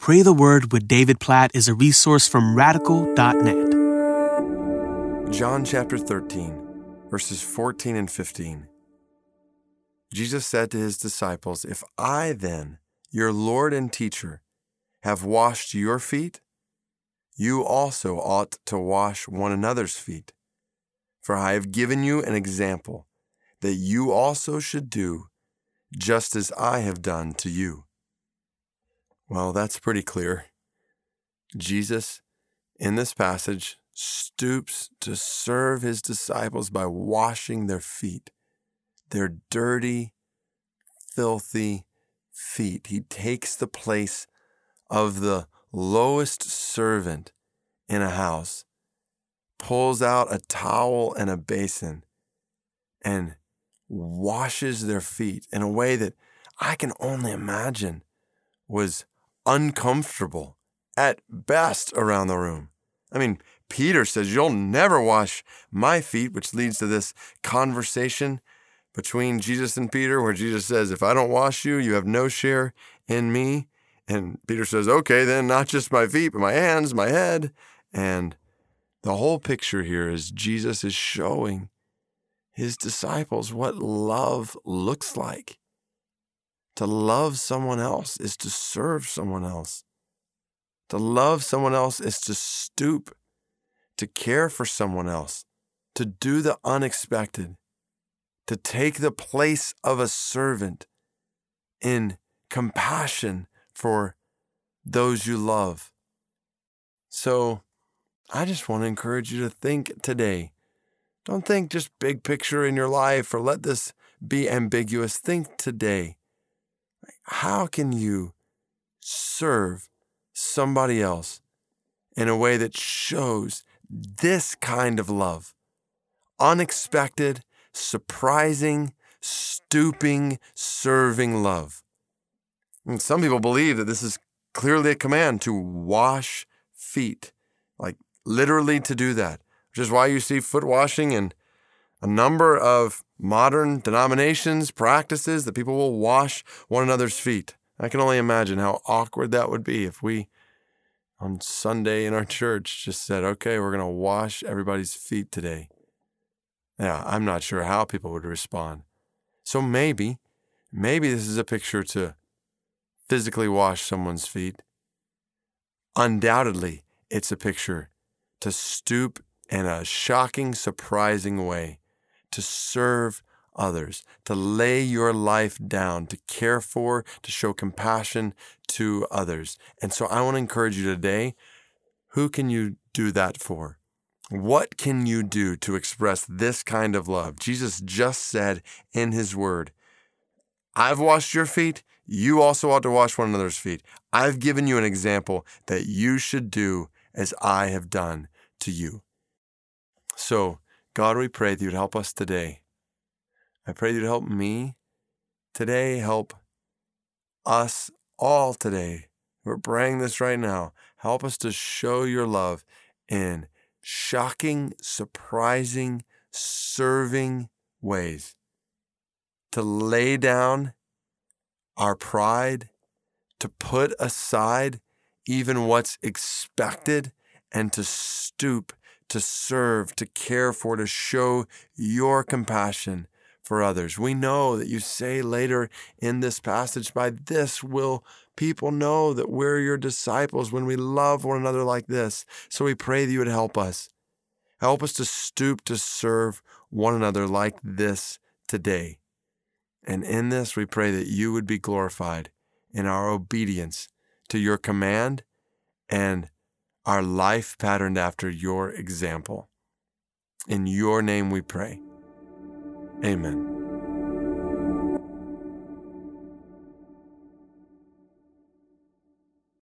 Pray the Word with David Platt is a resource from Radical.net. John chapter 13, verses 14 and 15. Jesus said to his disciples, "If I then, your Lord and teacher, have washed your feet, you also ought to wash one another's feet. For I have given you an example, that you also should do just as I have done to you." Well, that's pretty clear. Jesus, in this passage, stoops to serve his disciples by washing their feet, their dirty, filthy feet. He takes the place of the lowest servant in a house, pulls out a towel and a basin, and washes their feet in a way that I can only imagine was uncomfortable at best around the room. I mean, Peter says, "You'll never wash my feet," which leads to this conversation between Jesus and Peter where Jesus says, "If I don't wash you, you have no share in me." And Peter says, "Okay, then, not just my feet, but my hands, my head." And the whole picture here is Jesus is showing his disciples what love looks like. To love someone else is to serve someone else. To love someone else is to stoop, to care for someone else, to do the unexpected, to take the place of a servant in compassion for those you love. So I just want to encourage you to think today. Don't think just big picture in your life or let this be ambiguous. Think today. How can you serve somebody else in a way that shows this kind of love? Unexpected, surprising, stooping, serving love. And some people believe that this is clearly a command to wash feet, like literally to do that, which is why you see foot washing in a number of modern denominations, practices that people will wash one another's feet. I can only imagine how awkward that would be if we, on Sunday in our church, just said, "Okay, we're going to wash everybody's feet today." Yeah, I'm not sure how people would respond. So maybe this is a picture to physically wash someone's feet. Undoubtedly, it's a picture to stoop in a shocking, surprising way, to serve others, to lay your life down, to care for, to show compassion to others. And so I want to encourage you today, who can you do that for? What can you do to express this kind of love? Jesus just said in his word, "I've washed your feet, you also ought to wash one another's feet. I've given you an example that you should do as I have done to you." So, God, we pray that you'd help us today. I pray that you'd help me today, help us all today. We're praying this right now. Help us to show your love in shocking, surprising, serving ways. To lay down our pride, to put aside even what's expected, and to stoop to serve, to care for, to show your compassion for others. We know that you say later in this passage, "By this will people know that we're your disciples, when we love one another like this." So we pray that you would help us. Help us to stoop to serve one another like this today. And in this, we pray that you would be glorified in our obedience to your command and our life patterned after your example. In your name we pray. Amen.